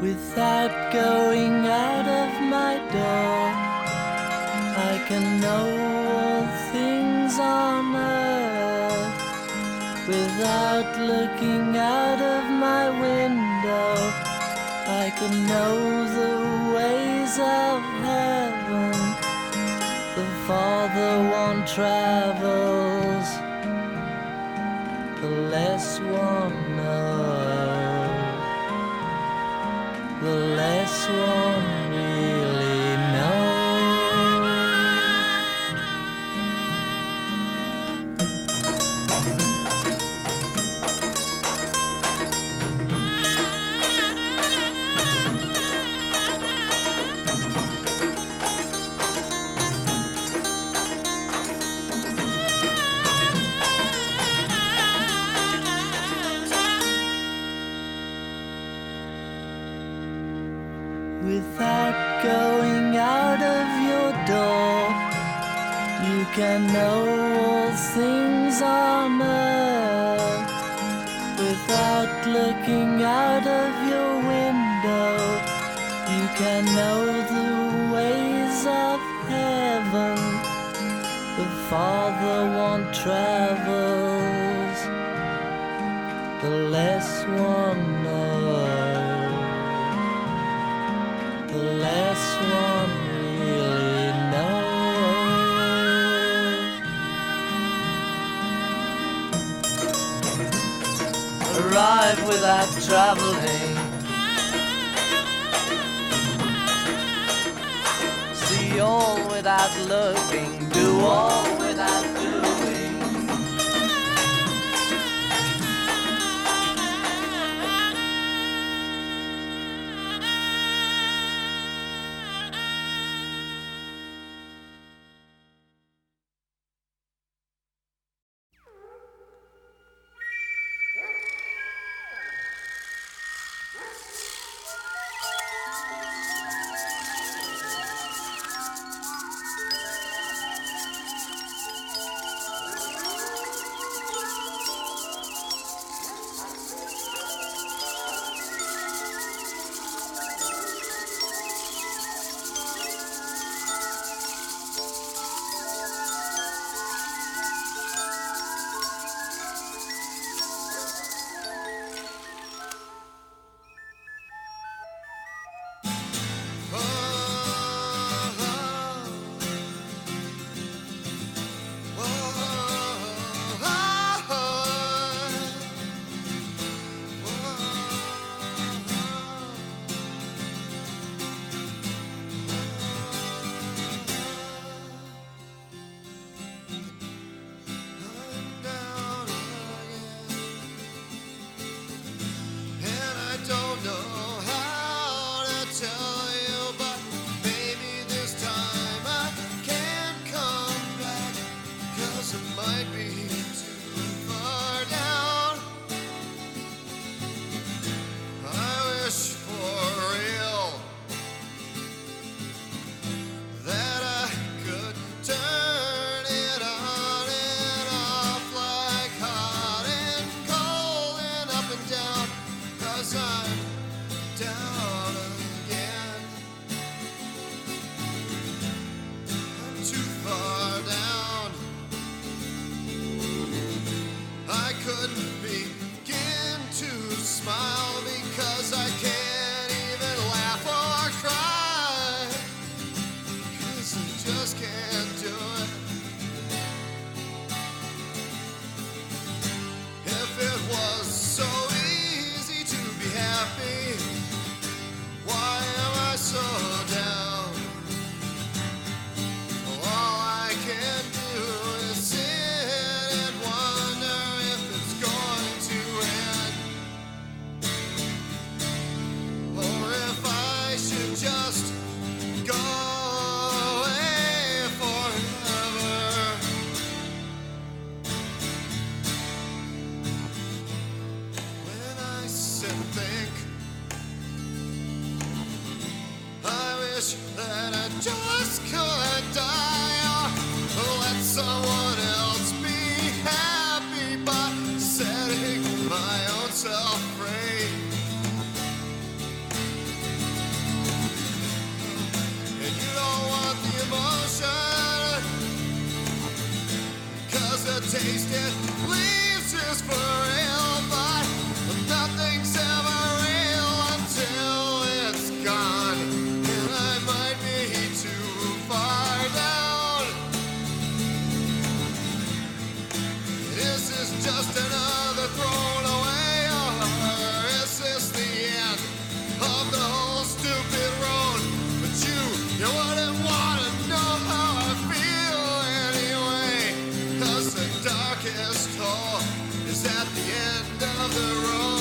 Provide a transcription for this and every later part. without going out of my door. I can know all things on earth without looking out of my window. I can know the ways of heaven before the one travels, the less one knows. The less one really knows. Without going out of your door, you can know all things on earth. Without looking out of your window, you can know the ways of heaven before the one travels, the less one knows. The less one really knows. Arrive without traveling, see all without looking, do all without doing. just another thrown away offer. Is this the end of the whole stupid road? But you wouldn't want to know how I feel anyway, 'cause the darkest hole is at the end of the road.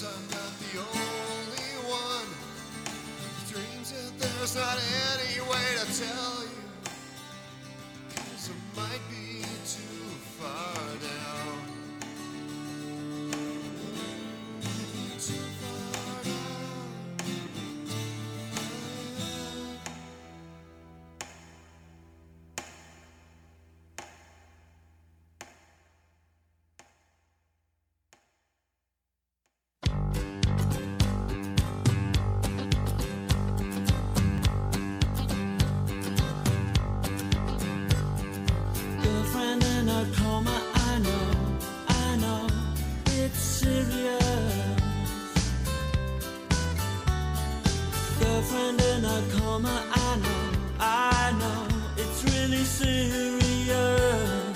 I'm not the only one who dreams that there's not any way to tell you, 'cause it might be too far now. Too far now. Girlfriend in a coma, I know, it's really serious.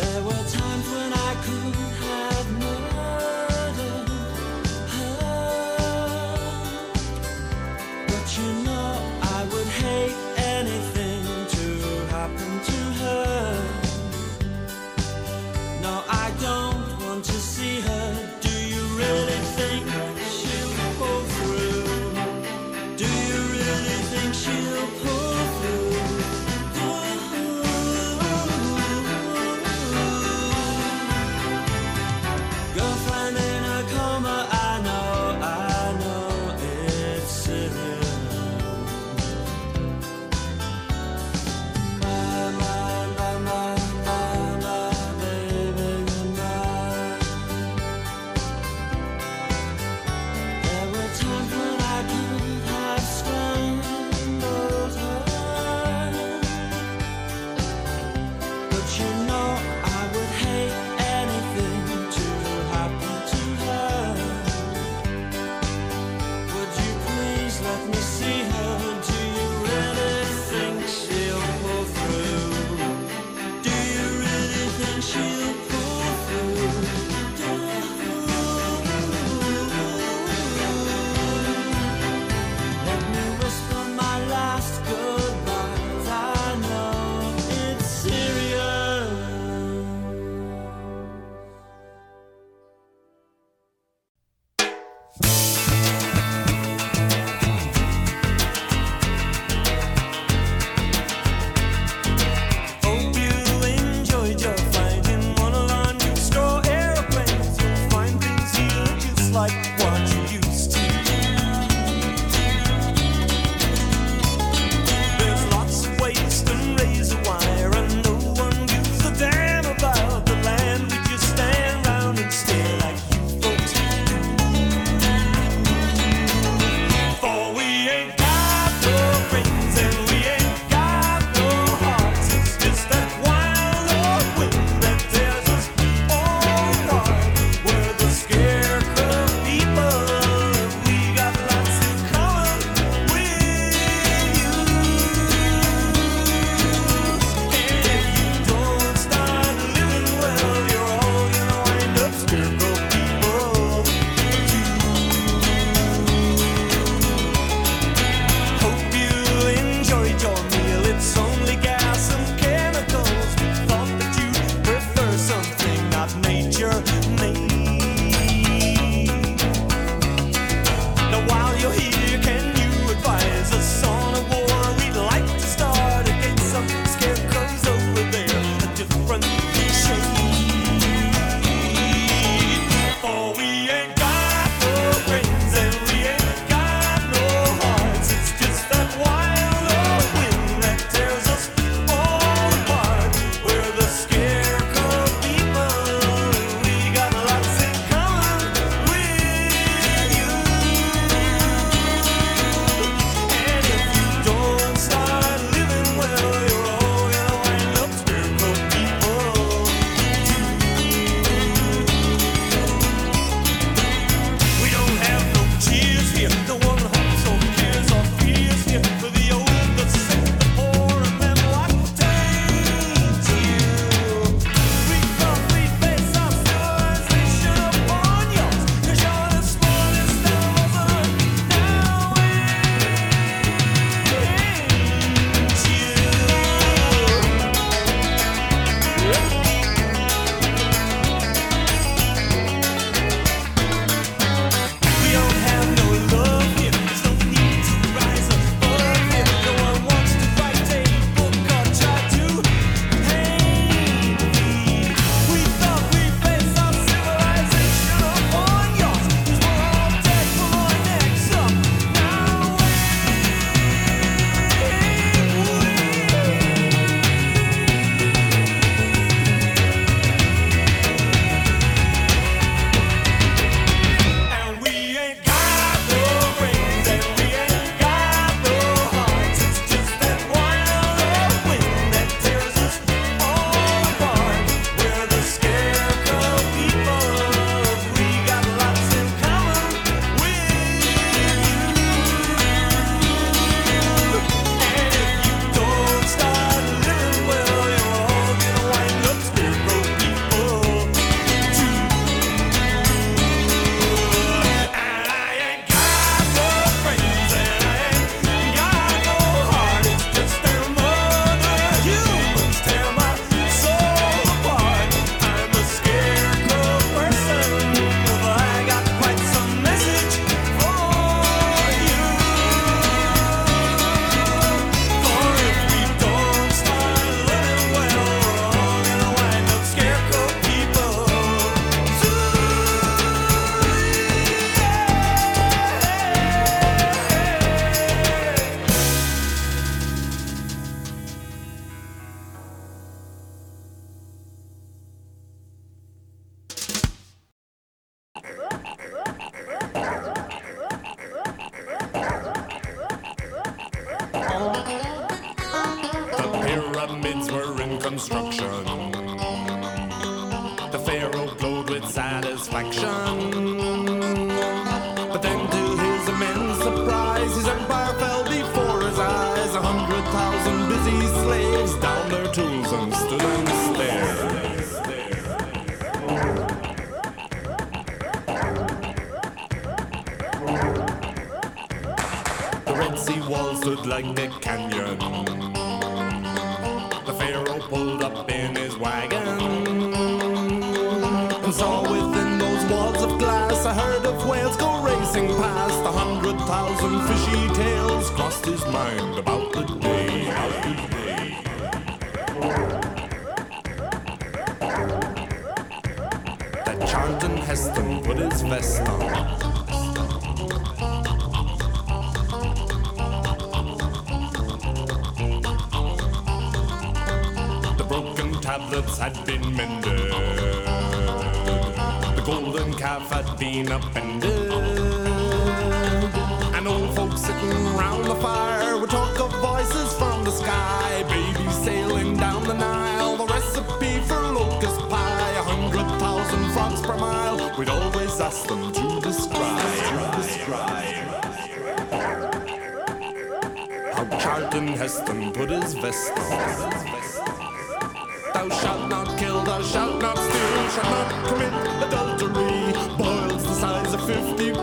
There were times when I could have murdered her, but you know I would hate anything to happen to her. No, I don't want to see her. Do you really think she'll pull through? Girlfriend in a coma, I know it's serious. My baby, goodnight. There were times when I could have screamed, hope you enjoyed your find in one of stood like a canyon. The Pharaoh pulled up in his wagon and saw within those walls of glass a herd of whales go racing past. 100,000 fishy tales crossed his mind about the day. That Charlton Heston put his vest on. Tablets had been mended, the golden calf had been upended, and old folks sitting round the fire would talk of voices from the sky, babies sailing down the Nile, the recipe for locust pie, 100,000 frogs per mile, we'd always ask them to describe how Charlton Heston put his vest on. Thou shalt not kill, thou shalt not steal, shalt not commit adultery. Boils the size of 50p.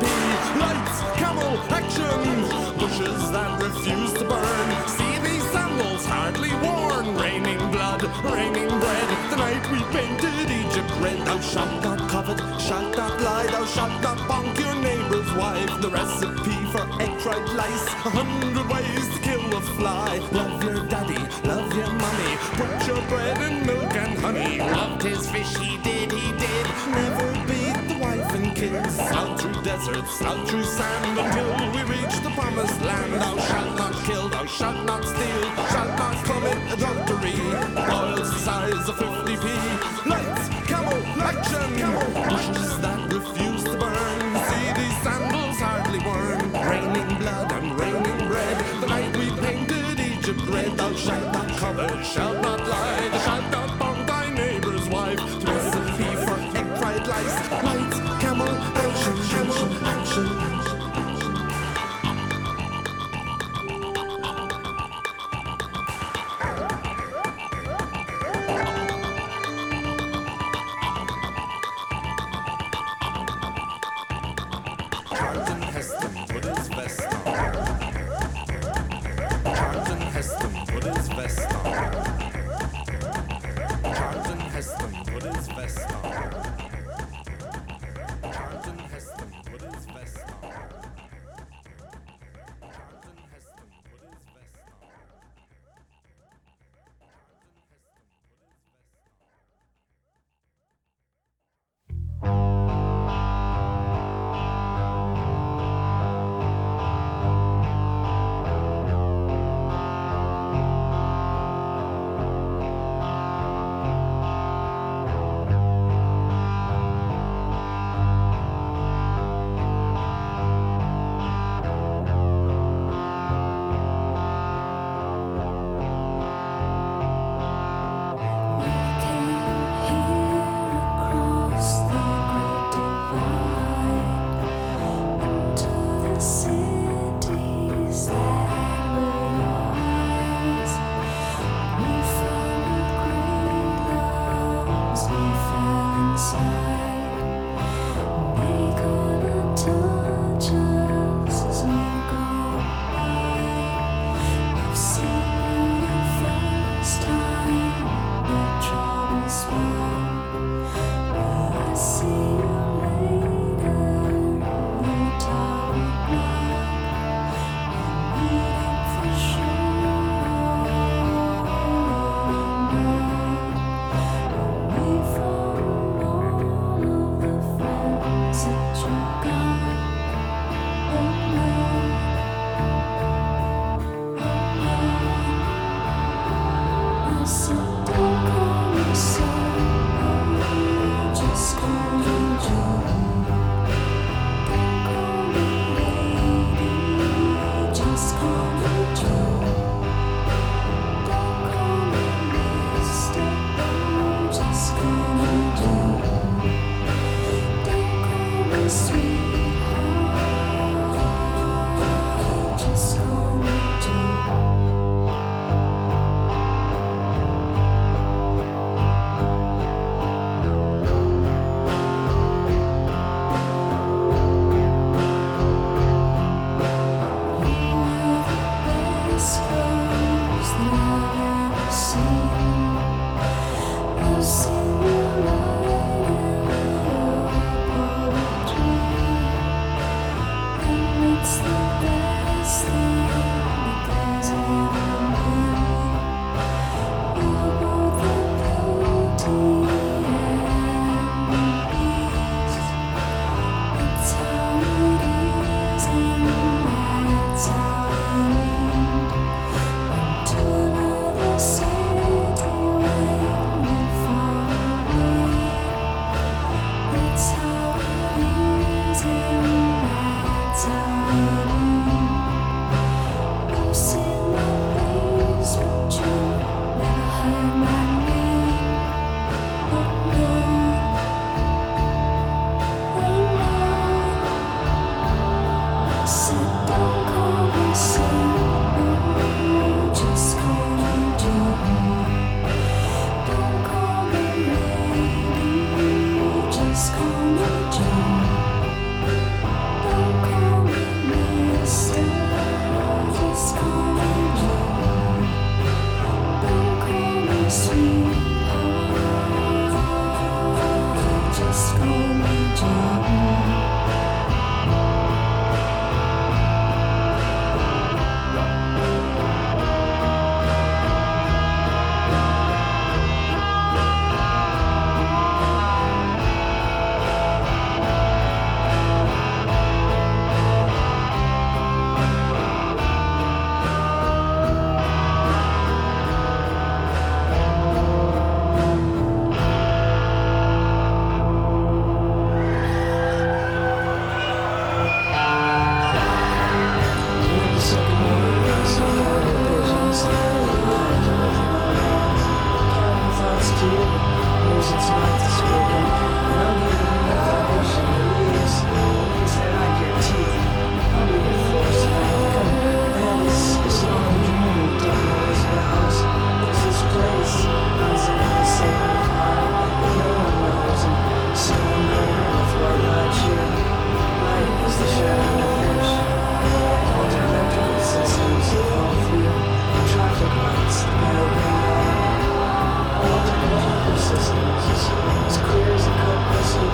Lights, camel, action. Bushes that refuse to burn. See these sandals hardly worn. Raining blood, raining bread. The night we painted Egypt red. Thou shalt not covet, shalt not lie. Thou shalt not bonk your neighbor's wife. The recipe for egg-tried lice. 100 ways to kill a fly. Love your daddy, love your mommy. Put your bread in milk and honey. Loved his fish, he did. Never beat the wife and kids. Out through deserts, out through sand, until we reach the promised land. Thou shalt not kill, thou shalt not steal, thou shalt not commit adultery. Boils the size of 50p. Lights, camel, action. Bushes that refuse to burn. See these sandals hardly worn. Raining blood and raining bread. The night we painted Egypt red. Thou shalt not cover, shalt not. Systems, as clear as a cut pencil.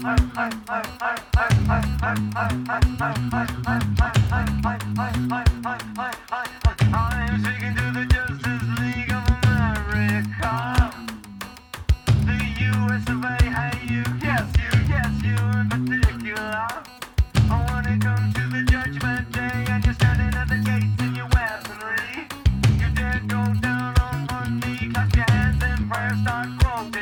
I'm speaking to the Justice League of America. The US of A, hey you, yes you in particular. When it comes to the judgment day and you're standing at the gates in your weaponry, you dare go down on one knee, clap your hands in prayer, start quoting me.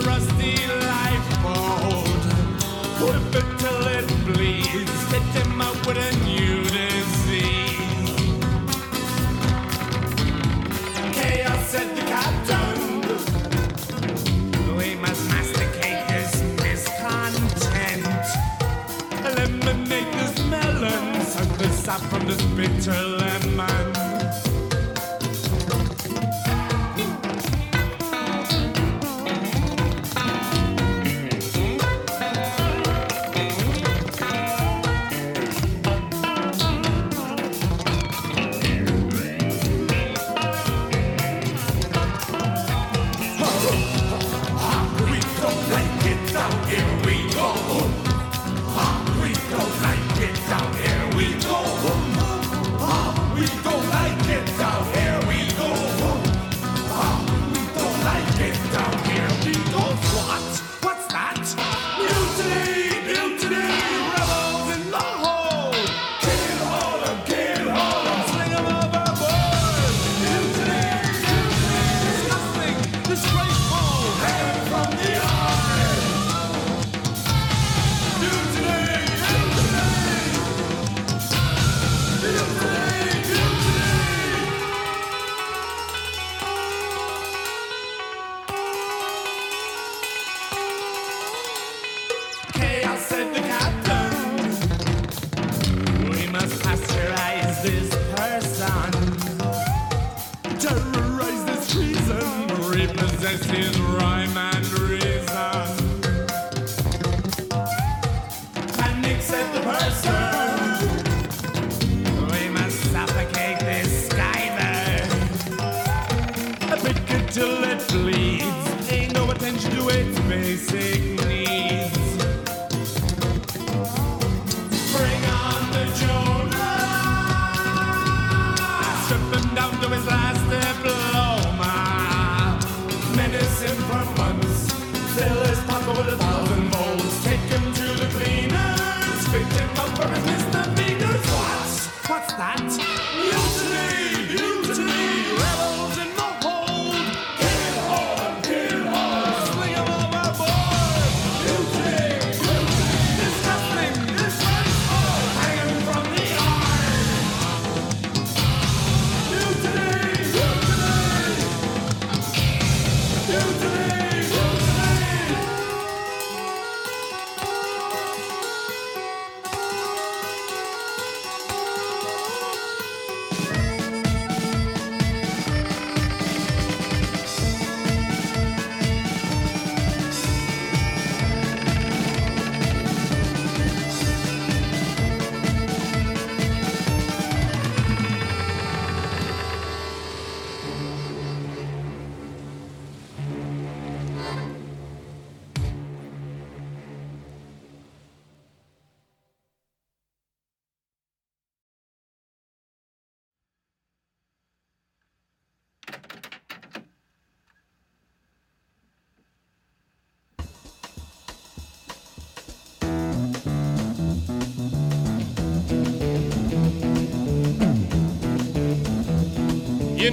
the rusty lifeboat, whip it till it bleeds, fit him out with a new disease. Chaos, said the captain, we must masticate this discontent, eliminate this melon, suck the sap from this bitter lemon. You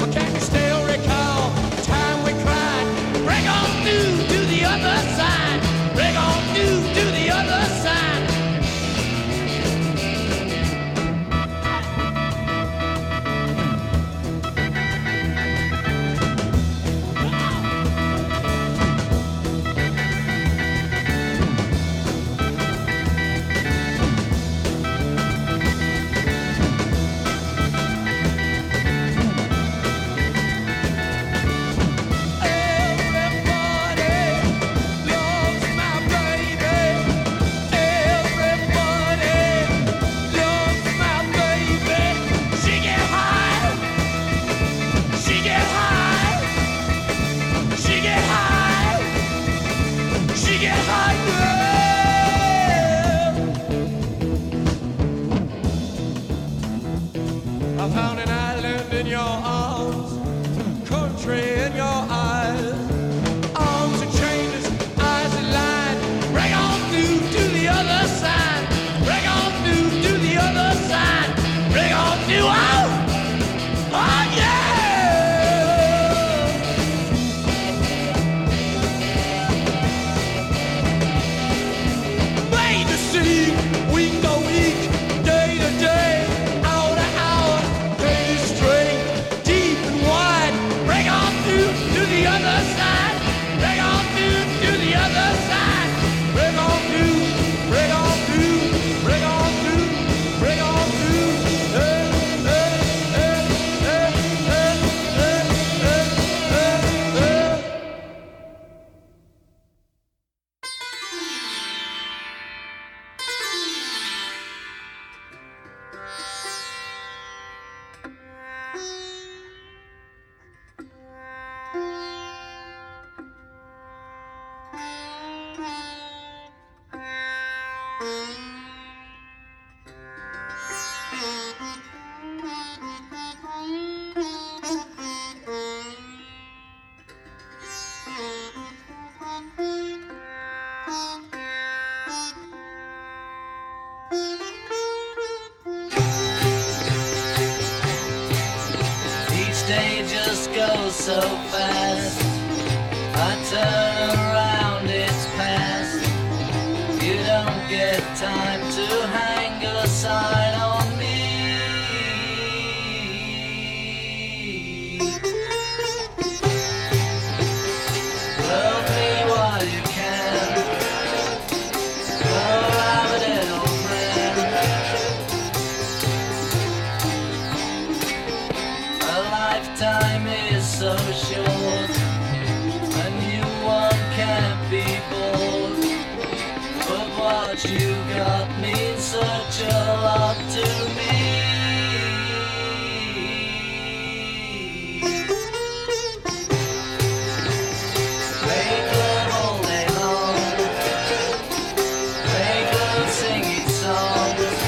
But can't you still recall the time we cried? Break on through to the other side. Break on through to the other side. So fast, I turn around, it's past. You don't get time to hang your sign on me. Love me while you can. Oh, I'm a little friend. A lifetime is so short, a new one can't be bored. But what you got means such a lot to me. Make love all day long, make love singing songs.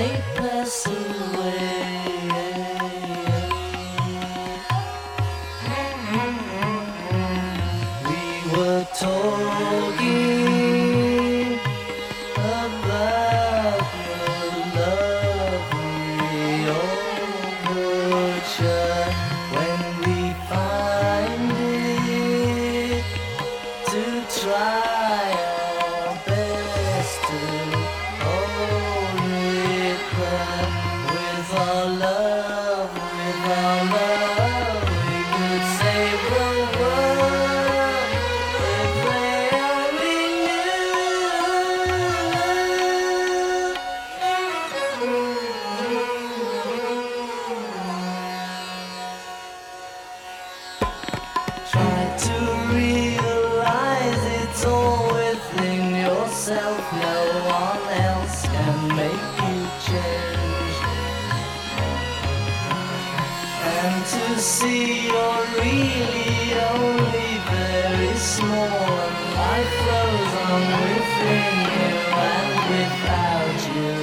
they pass away. We were talking about your lovely old child. When we find it to try our best to hold it back with our love, with our love. We could save the world if they only knew. Try to realize it's all within yourself, no one else can make you change. And to see you're really only very small, and life flows on within you and without you.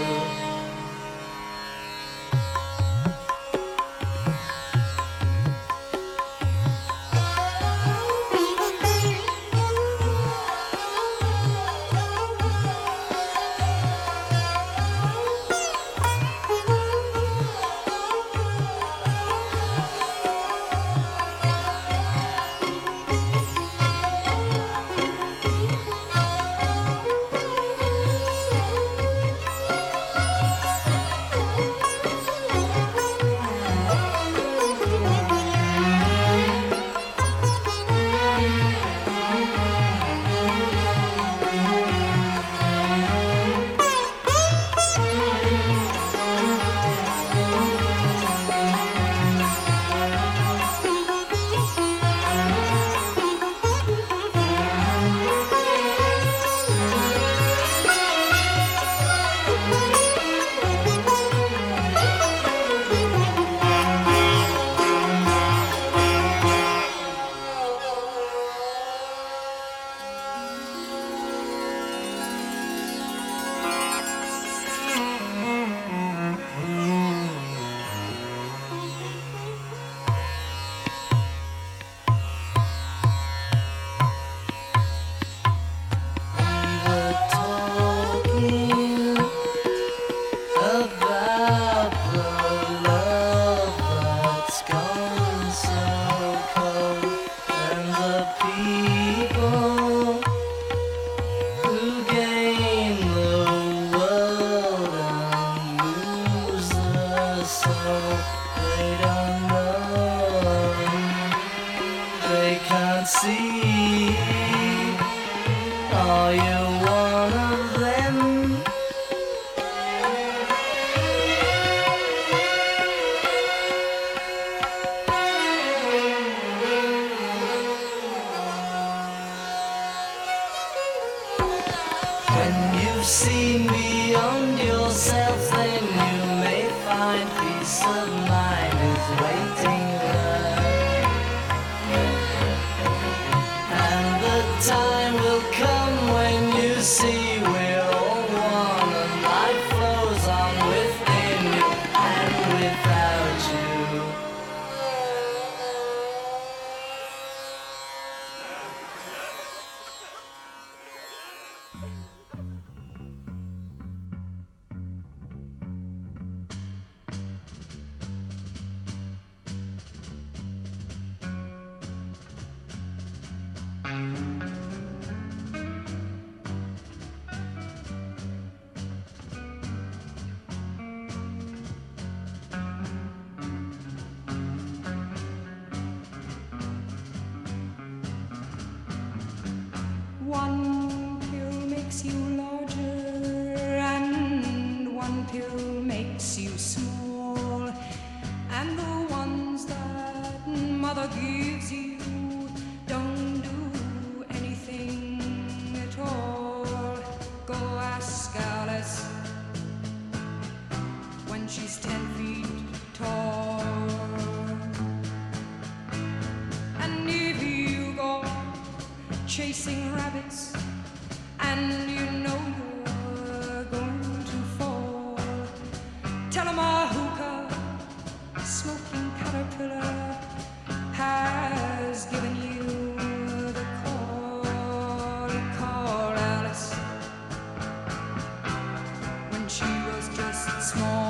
See, are you one of them? When you've seen beyond yourself, then you may find peace of mind is waiting. Time will come when you see we're all one, and life flows on within you and without you. One pill makes you larger, and one pill makes you small, and the ones that mother gives you don't do anything at all. Go ask Alice when she's 10 feet tall. And if you go chasing rabbits, and you know you're going to fall, Telemar hookah, smoking caterpillar has given you the call to call Alice when she was just small.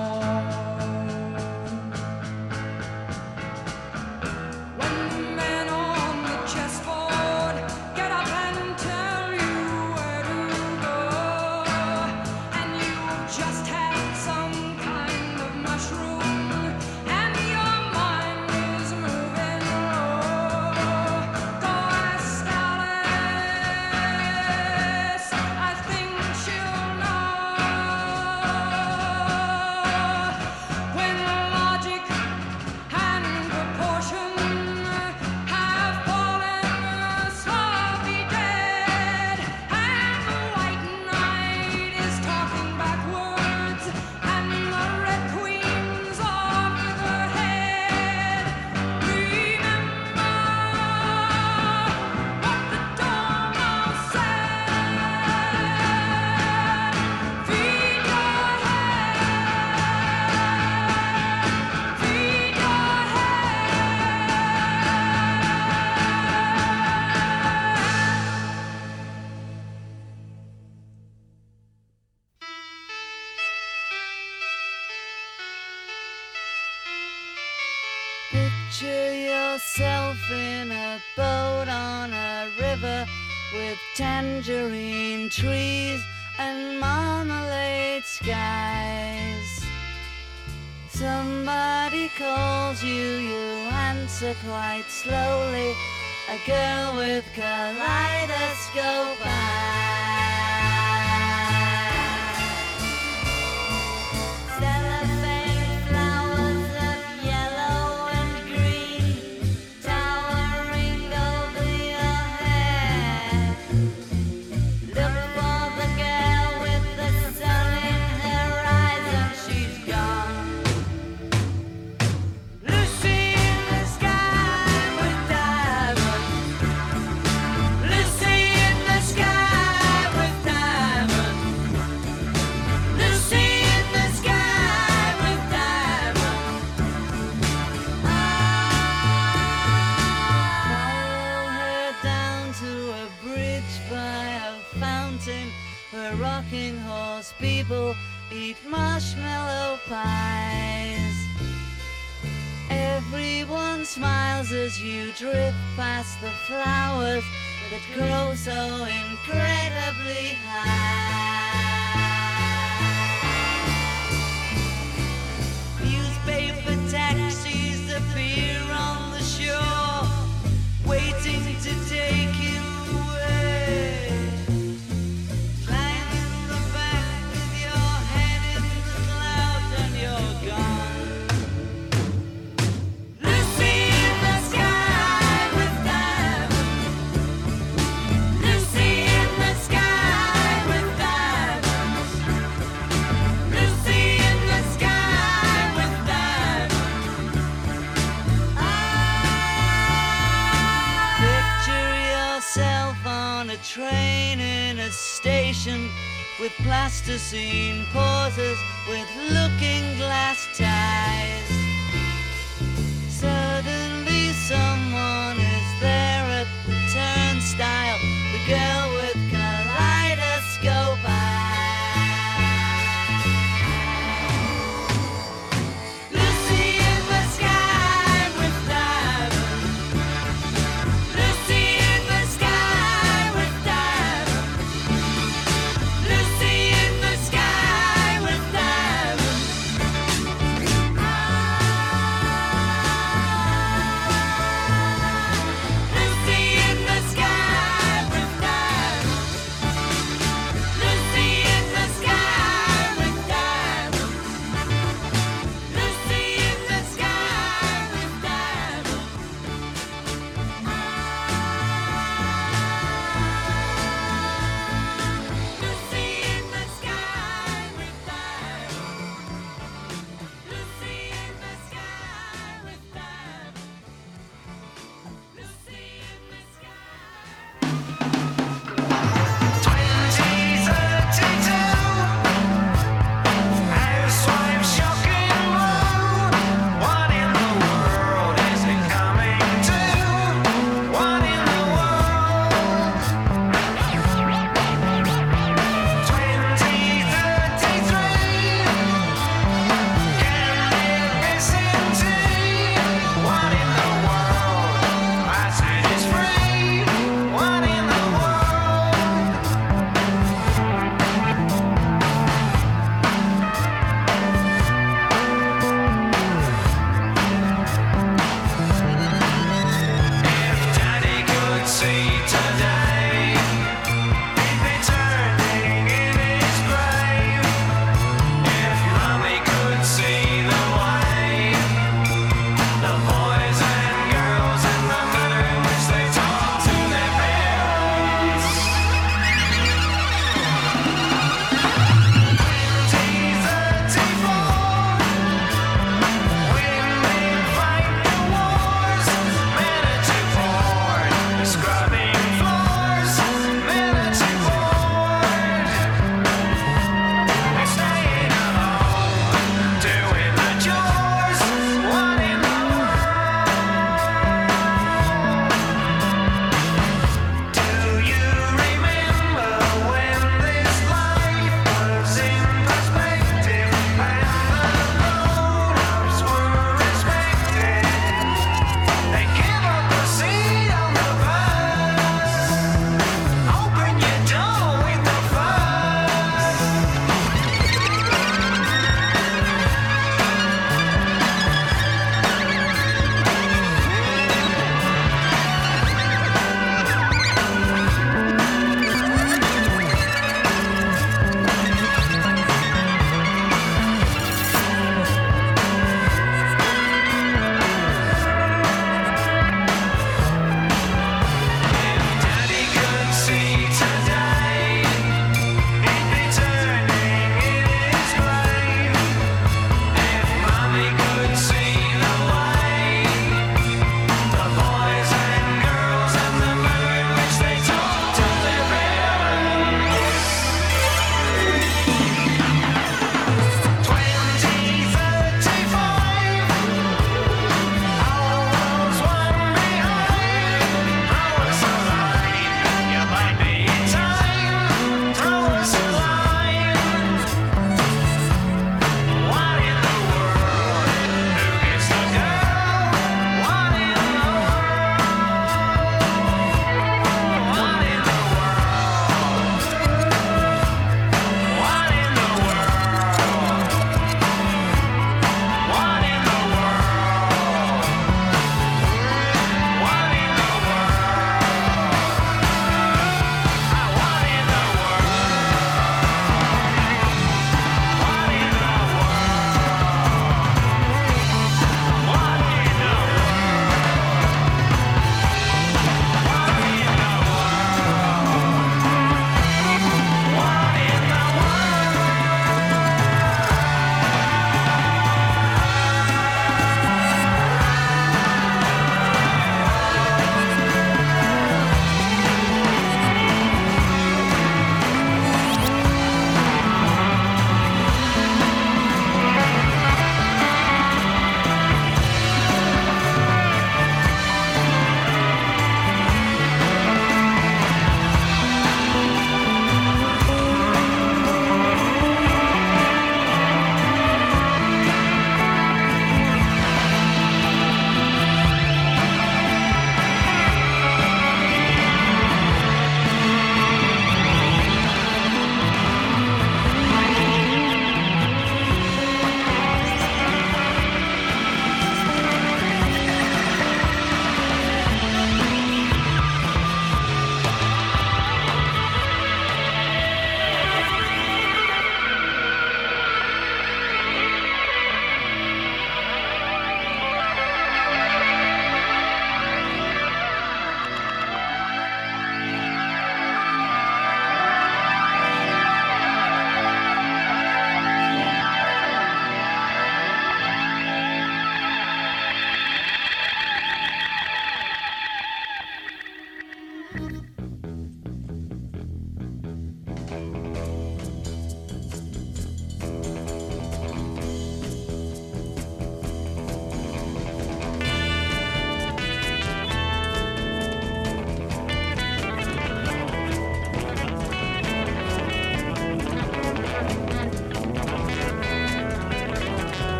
Picture yourself in a boat on a river with tangerine trees and marmalade skies. Somebody calls you, you answer quite slowly. A girl with kaleidoscope eyes. Rocking horse people eat marshmallow pies. Everyone smiles as you drift past the flowers that grow so incredibly high. Newspaper taxis appear on the shore, waiting to take you away. Train in a station with plasticine pauses, with looking glass ties. Suddenly someone is there at the turnstile, the girl with kaleidoscope eyes.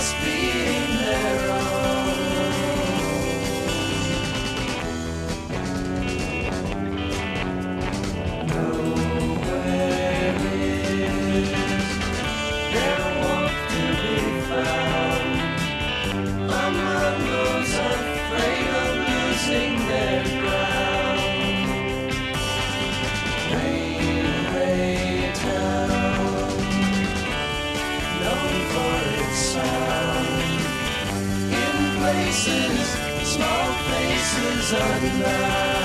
just being their own. Nowhere is their walk to be found. I'm not afraid of losing their ground. Grey town, known for its sound. In places, small places unknown.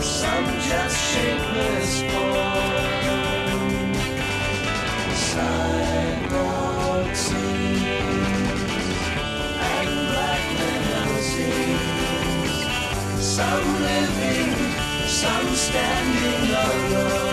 Some just shapeless forms. Sidewalk scenes and black limousines. Some living, some standing alone.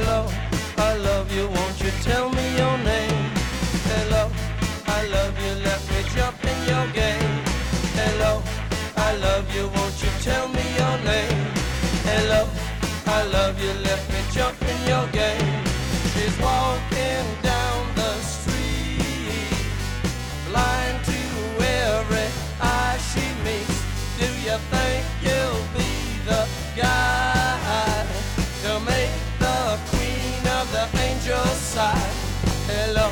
Hello, I love you, won't you tell me your name? Hello, I love you, let me jump in your game. Hello, I love you, won't you tell me your name? Hello, I love you, let me jump in your game. She's walking down the street, blind to every eye she meets. Do you think you'll be the guy to make the queen of the angel side? Hello,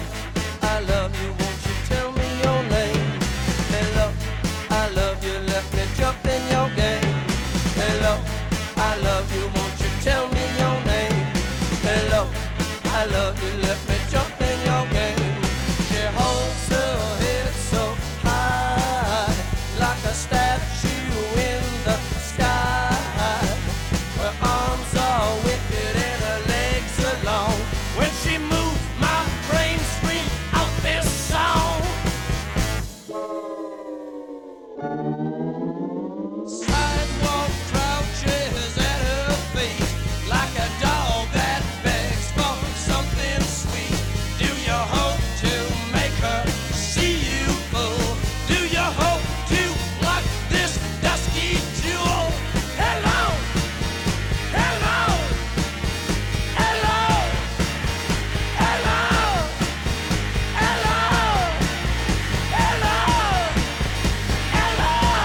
I love you, won't you tell me your name? Hello, I love you, let me jump in your game. Hello, I love you, won't you tell me your name? Hello, I love you, let me jump in your game. She holds her head so high, like a statue in the sky. Her arms are wicked and her legs are long. When she moves, my brain screams out this song. Sidewalk crouches at her feet, like a dog that begs for something sweet. Do you hope to make her see you fool? Do you hope to block this dusky jewel? Hello, hello, hello, hello, hello, hello, hello.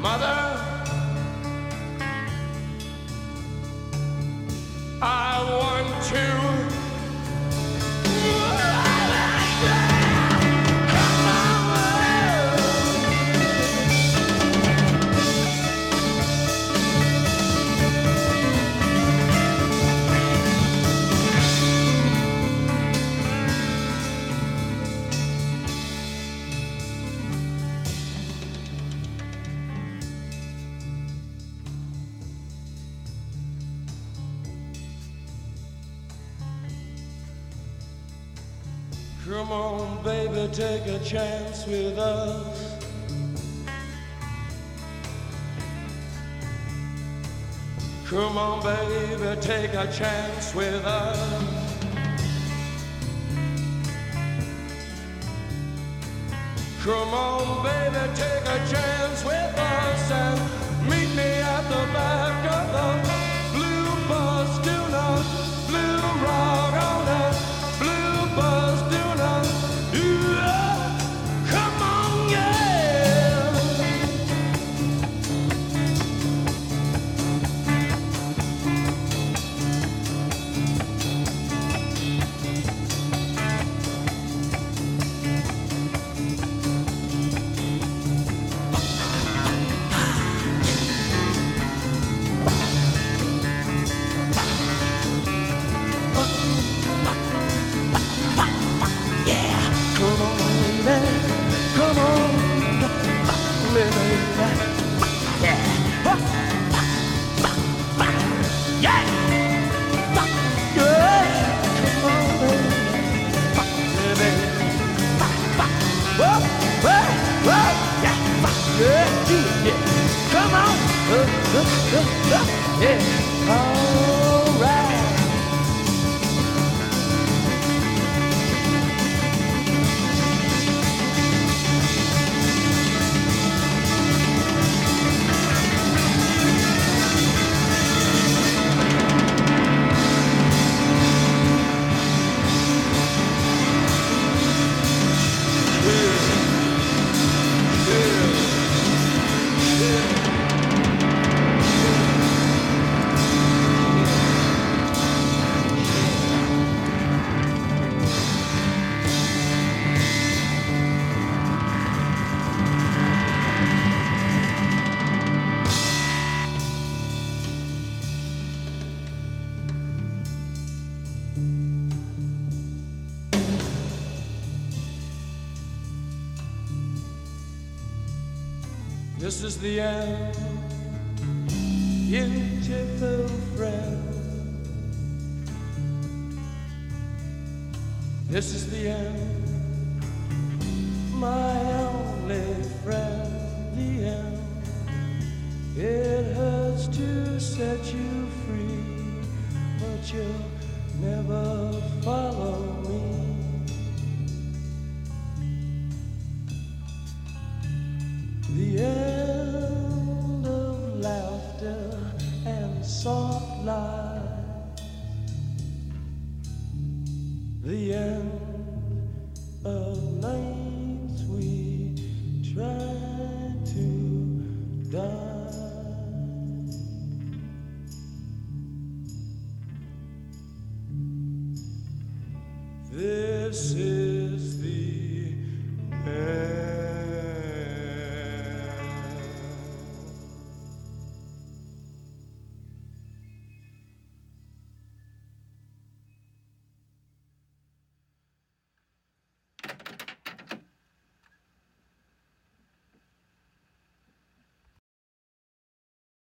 Mother, I want to. Come on, baby, take a chance with us. Come on, baby, take a chance with us. Come on, baby, take a chance with us and meet me at the back of the blue bus. Do not blue rock on us. Blue bus. This is the end, beautiful friend. This is the end, my only friend, the end. It hurts to set you free, but you'll never follow me. The end of laughter and soft lies. The end of nights we tried to die. The blessed.